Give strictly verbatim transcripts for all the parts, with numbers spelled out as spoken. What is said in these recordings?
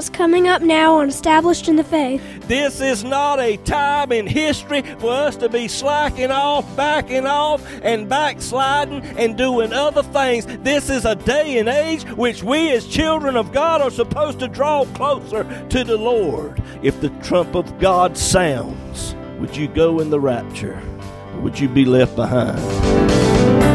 what's coming up now on Established in the Faith. This is not a time in history for us to be slacking off, backing off, and backsliding and doing other things. This is a day and age which we as children of God are supposed to draw closer to the Lord. If the trump of God sounds, would you go in the rapture? Or would you be left behind?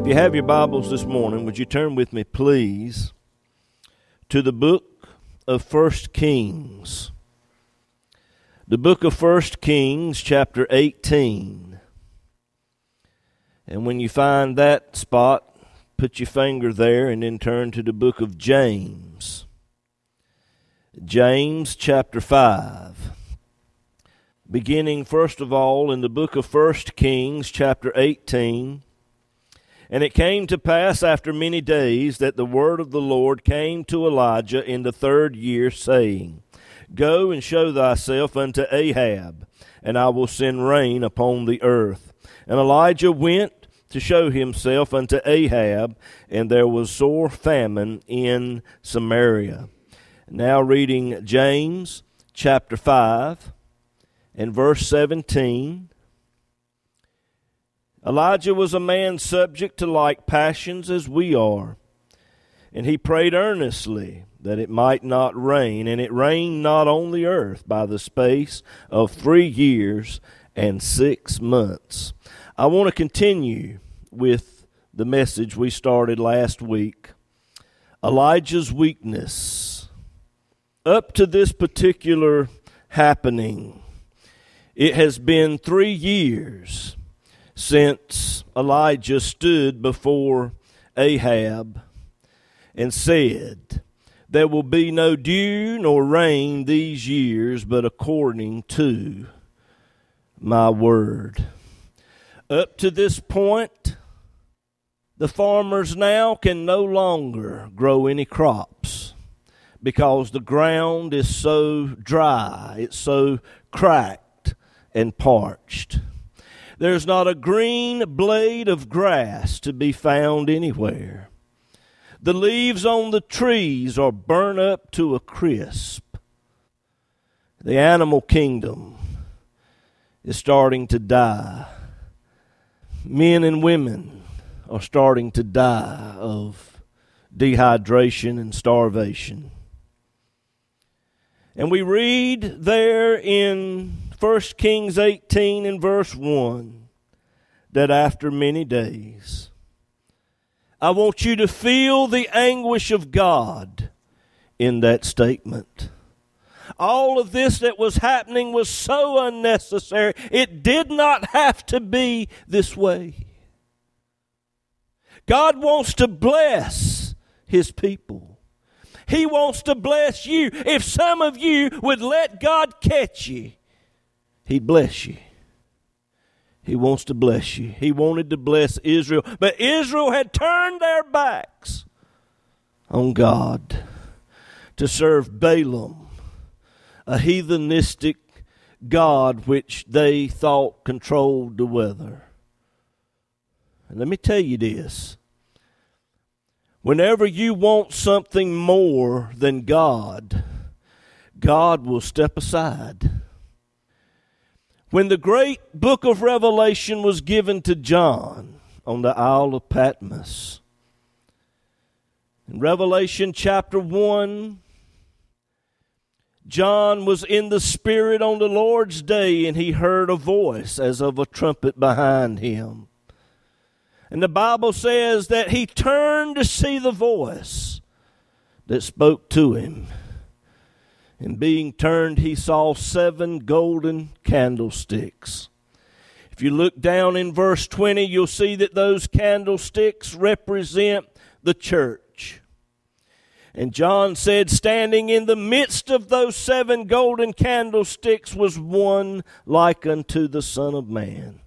If you have your Bibles this morning, would you turn with me, please, to the book of First Kings. The book of First Kings, chapter eighteen. And when you find that spot, put your finger there and then turn to the book of James. James, chapter five. Beginning, first of all, in the book of First Kings, chapter eighteen. And it came to pass after many days that the word of the Lord came to Elijah in the third year, saying, Go and show thyself unto Ahab, and I will send rain upon the earth. And Elijah went to show himself unto Ahab, and there was sore famine in Samaria. Now reading James chapter five and verse seventeen. Elijah was a man subject to like passions as we are, and he prayed earnestly that it might not rain, and it rained not on the earth by the space of three years and six months. I want to continue with the message we started last week, Elijah's weakness. Up to this particular happening, it has been three years since Elijah stood before Ahab and said, There will be no dew nor rain these years, but according to my word. Up to this point, the farmers now can no longer grow any crops because the ground is so dry, it's so cracked and parched. There's not a green blade of grass to be found anywhere. The leaves on the trees are burnt up to a crisp. The animal kingdom is starting to die. Men and women are starting to die of dehydration and starvation. And we read there in First Kings eighteen and verse one, that after many days, I want you to feel the anguish of God in that statement. All of this that was happening was so unnecessary. It did not have to be this way. God wants to bless His people. He wants to bless you. If some of you would let God catch you, He'd bless you. He wants to bless you. He wanted to bless Israel. But Israel had turned their backs on God to serve Balaam, a heathenistic god which they thought controlled the weather. And let me tell you this. Whenever you want something more than God, God will step aside. When the great book of Revelation was given to John on the Isle of Patmos, in Revelation chapter one, John was in the Spirit on the Lord's day, and he heard a voice as of a trumpet behind him. And the Bible says that he turned to see the voice that spoke to him. and being turned he saw seven golden candlesticks. If you look down in verse twenty, you'll see that those candlesticks represent the church. And John said, standing in the midst of those seven golden candlesticks was one like unto the Son of Man,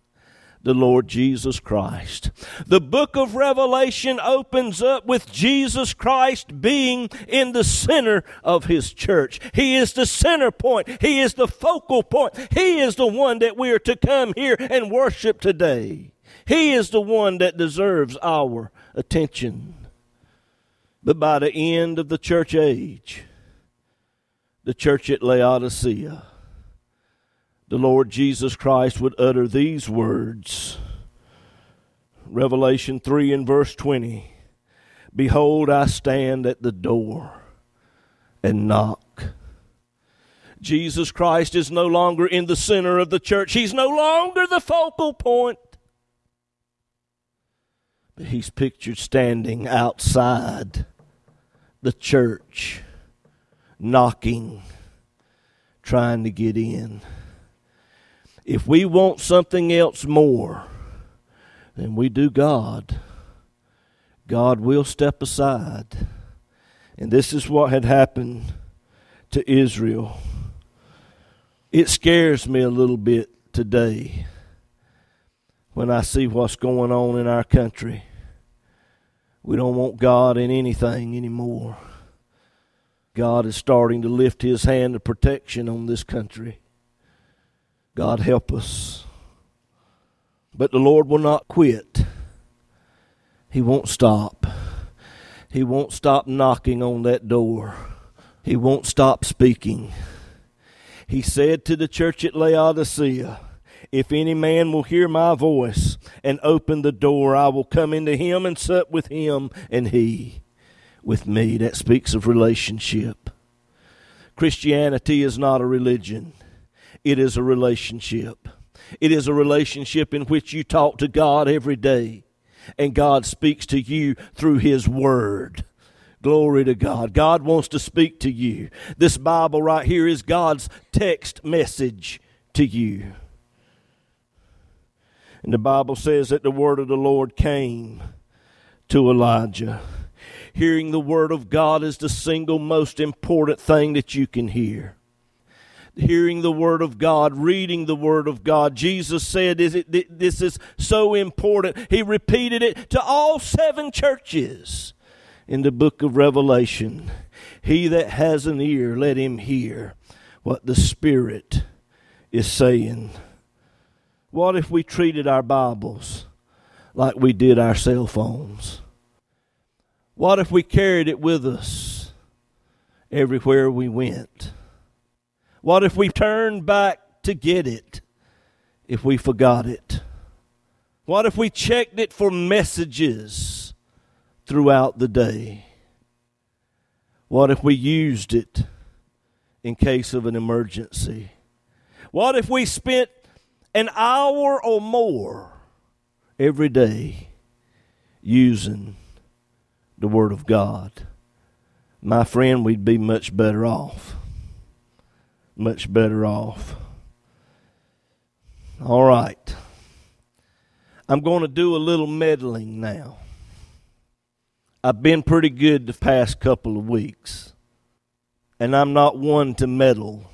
the Lord Jesus Christ. The book of Revelation opens up with Jesus Christ being in the center of His church. He is the center point. He is the focal point. He is the one that we are to come here and worship today. He is the one that deserves our attention. But by the end of the church age, the church at Laodicea, the Lord Jesus Christ would utter these words. Revelation three and verse twenty. Behold, I stand at the door and knock. Jesus Christ is no longer in the center of the church. He's no longer the focal point. But He's pictured standing outside the church, knocking, trying to get in. If we want something else more than we do God, God will step aside. And this is what had happened to Israel. It scares me a little bit today when I see what's going on in our country. We don't want God in anything anymore. God is starting to lift His hand of protection on this country. God help us. But the Lord will not quit. He won't stop. He won't stop knocking on that door. He won't stop speaking. He said to the church at Laodicea, if any man will hear my voice and open the door, I will come into him and sup with him and he with me. That speaks of relationship. Christianity is not a religion. It is a relationship. It is a relationship in which you talk to God every day, and God speaks to you through His Word. Glory to God. God wants to speak to you. This Bible right here is God's text message to you. And the Bible says that the word of the Lord came to Elijah. Hearing the word of God is the single most important thing that you can hear. Hearing the Word of God, reading the Word of God. Jesus said this is so important. He repeated it to all seven churches in the book of Revelation. He that has an ear, let him hear what the Spirit is saying. What if we treated our Bibles like we did our cell phones? What if we carried it with us everywhere we went? What if we turned back to get it if we forgot it? What if we checked it for messages throughout the day? What if we used it in case of an emergency? What if we spent an hour or more every day using the Word of God? My friend, we'd be much better off. Much better off. All right. I'm going to do a little meddling now. I've been pretty good the past couple of weeks, and I'm not one to meddle.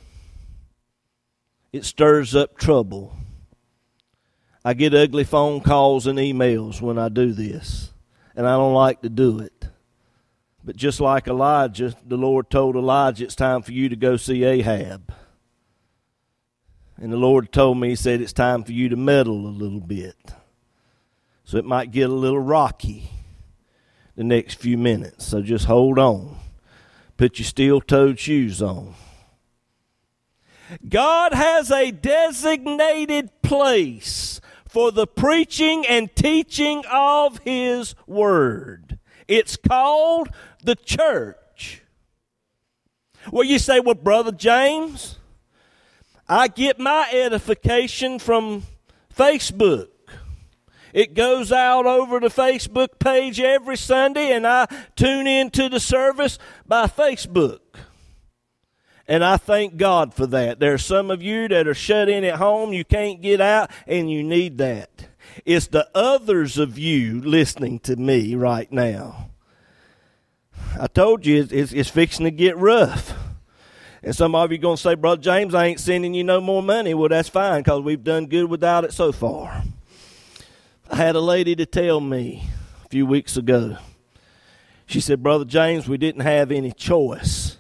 It stirs up trouble. I get ugly phone calls and emails when I do this, and I don't like to do it. But just like Elijah, the Lord told Elijah, it's time for you to go see Ahab. And the Lord told me, He said, it's time for you to meddle a little bit. So it might get a little rocky the next few minutes. So just hold on. Put your steel-toed shoes on. God has a designated place for the preaching and teaching of His Word. It's called the church. Well, you say, well, Brother James, I get my edification from Facebook. It goes out over the Facebook page every Sunday, and I tune into the service by Facebook. And I thank God for that. There are some of you that are shut in at home. You can't get out, and you need that. It's the others of you listening to me right now. I told you it's, it's, it's fixing to get rough. And some of you are going to say, Brother James, I ain't sending you no more money. Well, that's fine, because we've done good without it so far. I had a lady to tell me a few weeks ago. She said, Brother James, we didn't have any choice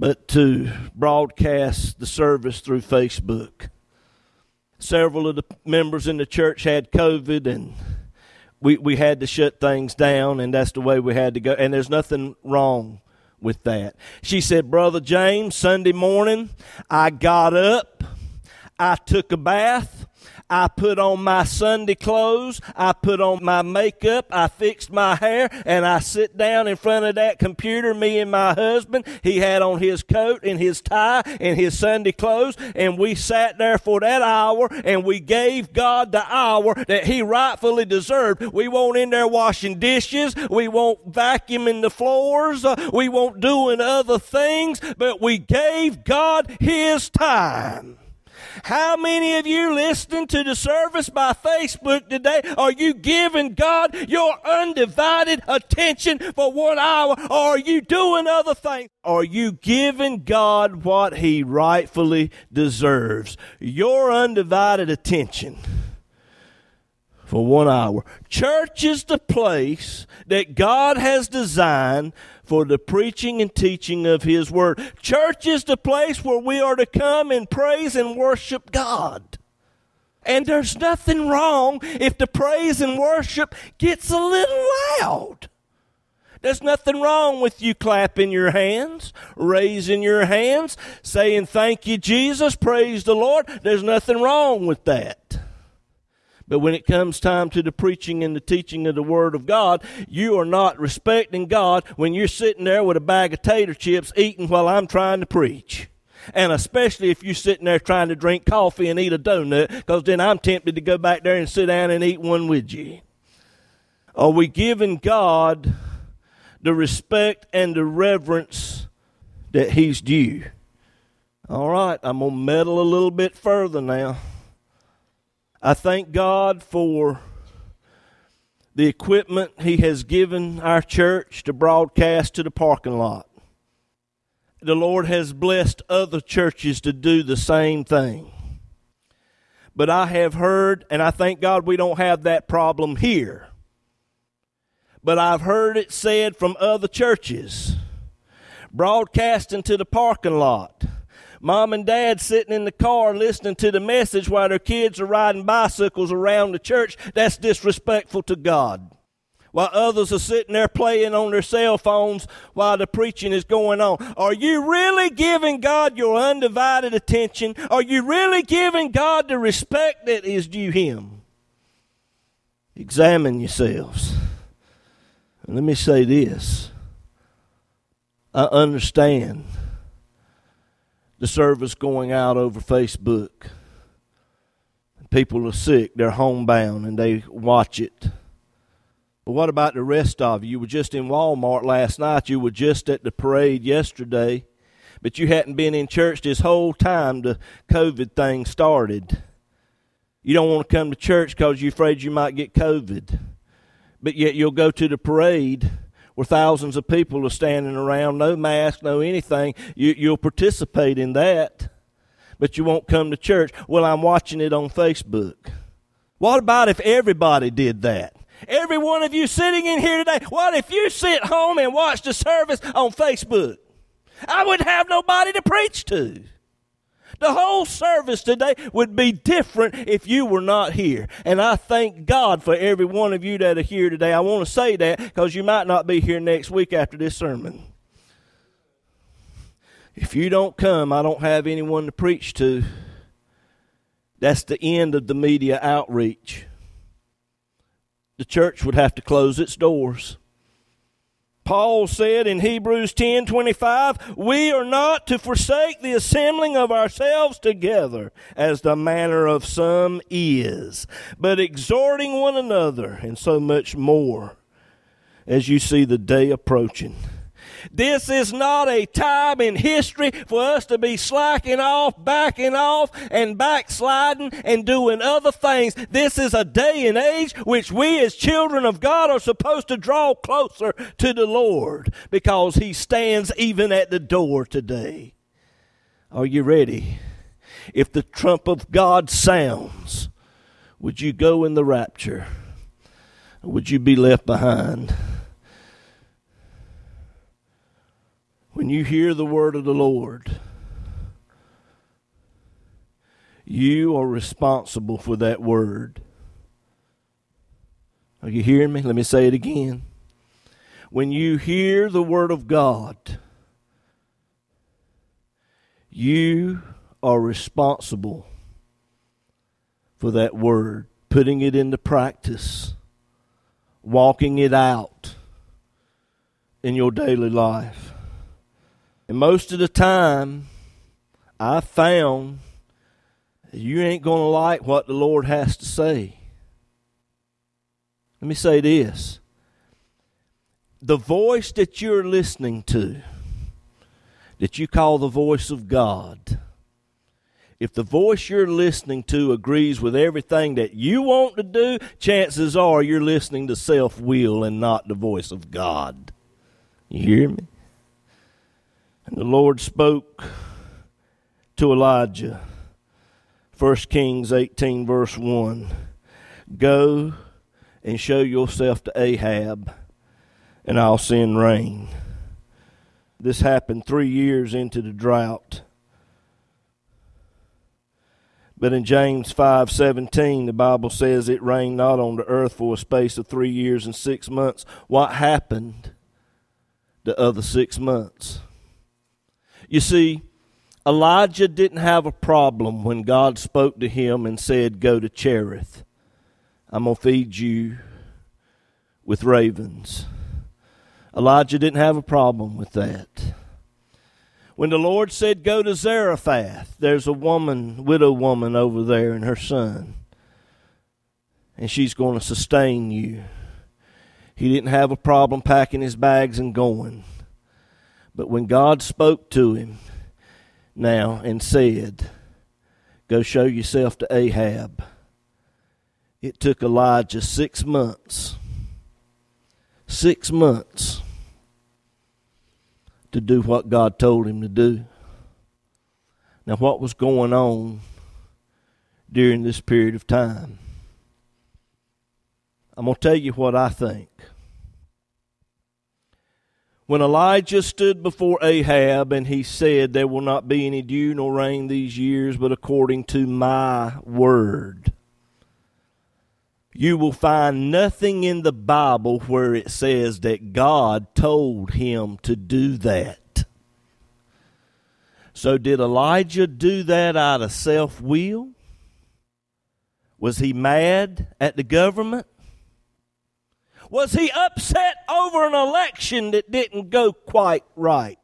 but to broadcast the service through Facebook. Several of the members in the church had COVID, and we, we had to shut things down, and that's the way we had to go. And there's nothing wrong with that. She said, Brother James, Sunday morning, I got up, I took a bath, I put on my Sunday clothes, I put on my makeup, I fixed my hair, and I sit down in front of that computer, me and my husband. He had on his coat and his tie and his Sunday clothes, and we sat there for that hour, and we gave God the hour that he rightfully deserved. We weren't in there washing dishes, we weren't vacuuming the floors, we weren't doing other things, but we gave God his time. How many of you listening to the service by Facebook today, are you giving God your undivided attention for one hour, or are you doing other things? Are you giving God what he rightfully deserves? Your undivided attention for one hour. Church is the place that God has designed for the preaching and teaching of his word. Church is the place where we are to come and praise and worship God. And there's nothing wrong if the praise and worship gets a little loud. There's nothing wrong with you clapping your hands, raising your hands, saying thank you, Jesus, praise the Lord. There's nothing wrong with that. But when it comes time to the preaching and the teaching of the Word of God, you are not respecting God when you're sitting there with a bag of tater chips eating while I'm trying to preach. And especially if you're sitting there trying to drink coffee and eat a donut, because then I'm tempted to go back there and sit down and eat one with you. Are we giving God the respect and the reverence that he's due? All right, I'm going to meddle a little bit further now. I thank God for the equipment he has given our church to broadcast to the parking lot. The Lord has blessed other churches to do the same thing. But I have heard, and I thank God we don't have that problem here, but I've heard it said from other churches, broadcasting to the parking lot. Mom and Dad sitting in the car listening to the message while their kids are riding bicycles around the church. That's disrespectful to God. While others are sitting there playing on their cell phones while the preaching is going on. Are you really giving God your undivided attention? Are you really giving God the respect that is due him? Examine yourselves. And let me say this. I understand the service going out over Facebook. People are sick, they're homebound, and they watch it. But what about the rest of you? You were just in Walmart last night, you were just at the parade yesterday, but you hadn't been in church this whole time the COVID thing started. You don't want to come to church because you're afraid you might get COVID, but yet you'll go to the parade where thousands of people are standing around, no mask, no anything. You, you'll participate in that, but you won't come to church. Well, I'm watching it on Facebook. What about if everybody did that? Every one of you sitting in here today, what if you sit home and watch the service on Facebook? I wouldn't have nobody to preach to. The whole service today would be different if you were not here. And I thank God for every one of you that are here today. I want to say that because you might not be here next week after this sermon. If you don't come, I don't have anyone to preach to. That's the end of the media outreach. The church would have to close its doors. Paul said in Hebrews ten twenty-five, we are not to forsake the assembling of ourselves together, as the manner of some is, but exhorting one another, and so much more as you see the day approaching. This is not a time in history for us to be slacking off, backing off, and backsliding and doing other things. This is a day and age which we as children of God are supposed to draw closer to the Lord, because He stands even at the door today. Are you ready? If the trump of God sounds, would you go in the rapture? Or would you be left behind? When you hear the word of the Lord, you are responsible for that word. Are you hearing me? Let me say it again. When you hear the word of God, you are responsible for that word, putting it into practice, walking it out in your daily life. And most of the time, I found you ain't going to like what the Lord has to say. Let me say this. The voice that you're listening to, that you call the voice of God, if the voice you're listening to agrees with everything that you want to do, chances are you're listening to self-will and not the voice of God. You hear me? And the Lord spoke to Elijah. First Kings eighteen verse one. Go and show yourself to Ahab, and I'll send rain. This happened three years into the drought. But in James five seventeen, the Bible says it rained not on the earth for a space of three years and six months. What happened the other six months? You see, Elijah didn't have a problem when God spoke to him and said, go to Cherith. I'm going to feed you with ravens. Elijah didn't have a problem with that. When the Lord said, go to Zarephath, there's a woman, widow woman over there and her son, and she's going to sustain you. He didn't have a problem packing his bags and going. But when God spoke to him now and said, go show yourself to Ahab, it took Elijah six months, six months to do what God told him to do. Now, what was going on during this period of time? I'm going to tell you what I think. When Elijah stood before Ahab and he said, there will not be any dew nor rain these years, but according to my word. You will find nothing in the Bible where it says that God told him to do that. So did Elijah do that out of self-will? Was he mad at the government? Was he upset over an election that didn't go quite right?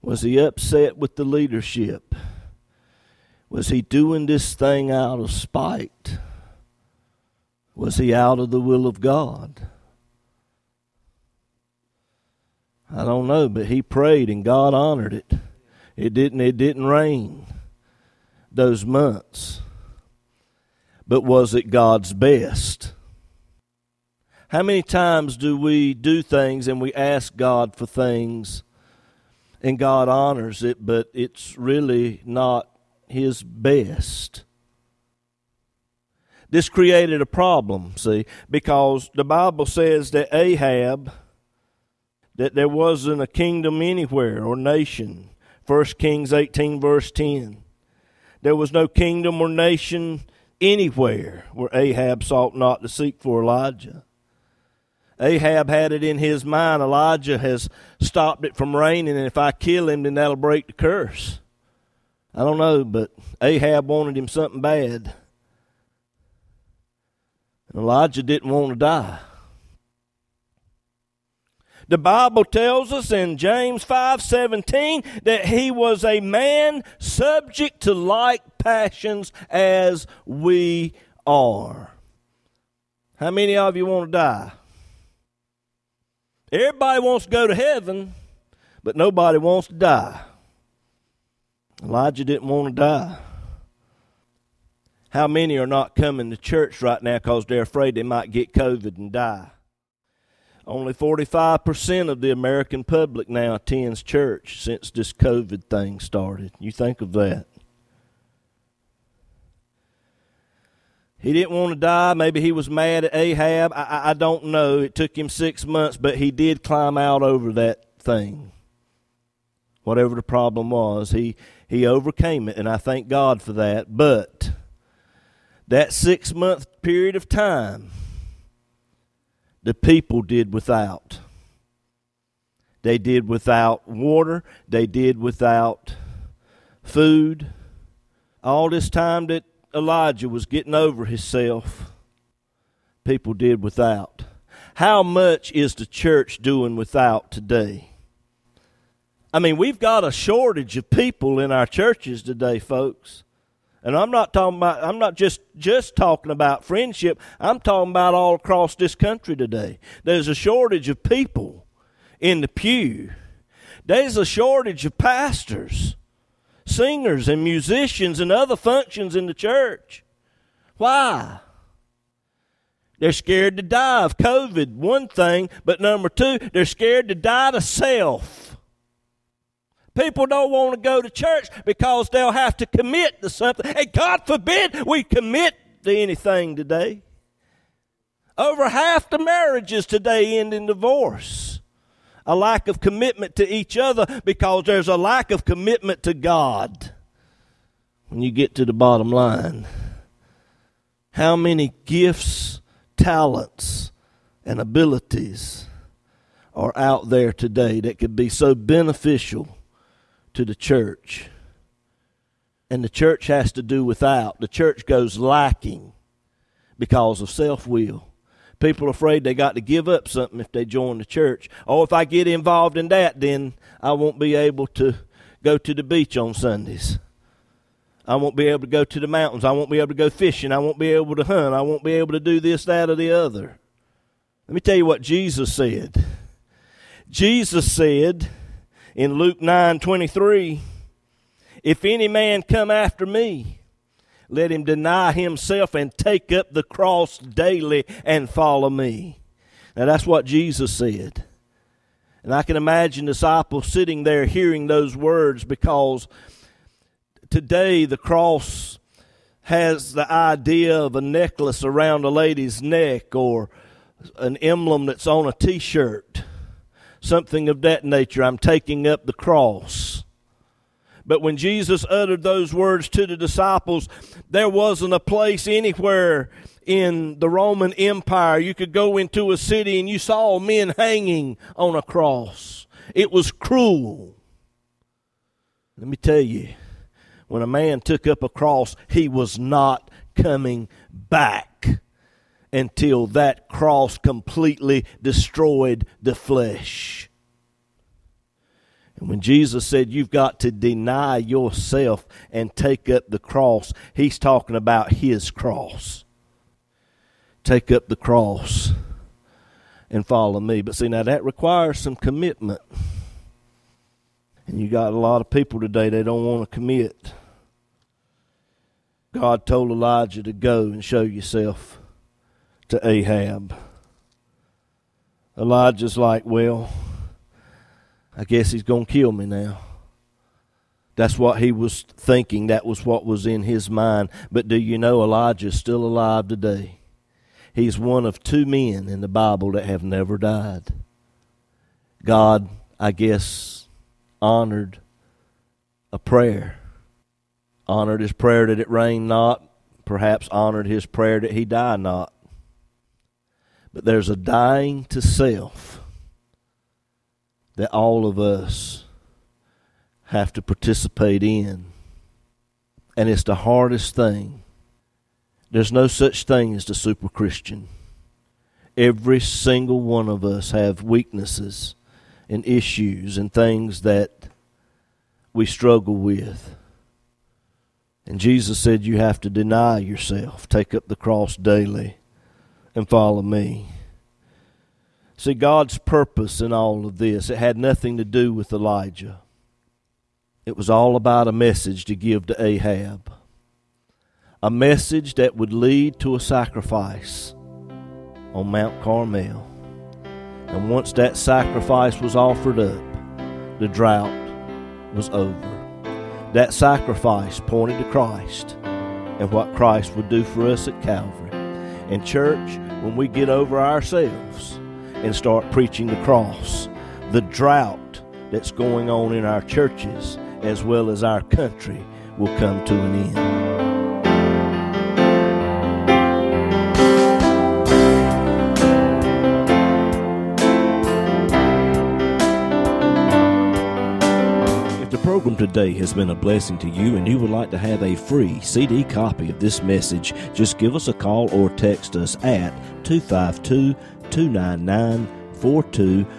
Was he upset with the leadership? Was he doing this thing out of spite? Was he out of the will of God? I don't know, but he prayed and God honored it. It didn't, it didn't rain those months. But was it God's best? How many times do we do things and we ask God for things and God honors it, but it's really not His best? This created a problem, see, because the Bible says that Ahab, that there wasn't a kingdom anywhere or nation. First Kings eighteen verse ten. There was no kingdom or nation anywhere where Ahab sought not to seek for Elijah. Ahab had it in his mind, Elijah has stopped it from raining, and if I kill him, then that'll break the curse. I don't know, but Ahab wanted him something bad. Elijah didn't want to die. The Bible tells us in James five seventeen that he was a man subject to like passions as we are. How many of you want to die? Everybody wants to go to heaven, but nobody wants to die. Elijah didn't want to die. How many are not coming to church right now because they're afraid they might get COVID and die? Only forty-five percent of the American public now attends church since this COVID thing started. You think of that. He didn't want to die. Maybe he was mad at Ahab. I, I, I don't know. It took him six months, but he did climb out over that thing. Whatever the problem was, he, he overcame it, and I thank God for that. But that six-month period of time, the people did without. They did without water. They did without food. All this time that Elijah was getting over himself, people did without. How much is the church doing without today? I mean, we've got a shortage of people in our churches today, folks. And I'm not talking about, I'm not just, just talking about Friendship. I'm talking about all across this country today. There's a shortage of people in the pew. There's a shortage of pastors, singers, and musicians and other functions in the church. Why? They're scared to die of COVID, one thing, but number two, they're scared to die to self. People don't want to go to church because they'll have to commit to something. And God forbid we commit to anything today. Over half the marriages today end in divorce. A lack of commitment to each other because there's a lack of commitment to God. When you get to the bottom line, how many gifts, talents, and abilities are out there today that could be so beneficial to the church? And the church has to do without. The church goes lacking because of self-will. People are afraid they got to give up something if they join the church. Oh, if I get involved in that, then I won't be able to go to the beach on Sundays. I won't be able to go to the mountains. I won't be able to go fishing. I won't be able to hunt. I won't be able to do this, that, or the other. Let me tell you what Jesus said. Jesus said, in Luke nine twenty-three, if any man come after me, let him deny himself and take up the cross daily and follow me. Now that's what Jesus said. And I can imagine disciples sitting there hearing those words, because today the cross has the idea of a necklace around a lady's neck or an emblem that's on a t-shirt. Something of that nature. I'm taking up the cross. But when Jesus uttered those words to the disciples, there wasn't a place anywhere in the Roman Empire you could go into a city and you saw men hanging on a cross. It was cruel. Let me tell you, when a man took up a cross, he was not coming back until that cross completely destroyed the flesh. And when Jesus said you've got to deny yourself and take up the cross, he's talking about his cross. Take up the cross and follow me. But see, now that requires some commitment. And you got a lot of people today, they don't want to commit. God told Elijah to go and show yourself to Ahab. Elijah's like, well, I guess he's going to kill me now. That's what he was thinking. That was what was in his mind. But do you know Elijah's still alive today? He's one of two men in the Bible that have never died. God, I guess, honored a prayer. Honored his prayer that it rained not. Perhaps honored his prayer that he die not. But there's a dying to self that all of us have to participate in. And it's the hardest thing. There's no such thing as the super Christian. Every single one of us have weaknesses and issues and things that we struggle with. And Jesus said you have to deny yourself, take up the cross daily, and follow me. See, God's purpose in all of this, it had nothing to do with Elijah. It was all about a message to give to Ahab. A message that would lead to a sacrifice on Mount Carmel. And once that sacrifice was offered up, the drought was over. That sacrifice pointed to Christ and what Christ would do for us at Calvary. And church, when we get over ourselves and start preaching the cross, the drought that's going on in our churches as well as our country will come to an end. The program today has been a blessing to you, and you would like to have a free C D copy of this message, just give us a call or text us at two five two, two nine nine, four two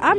I'm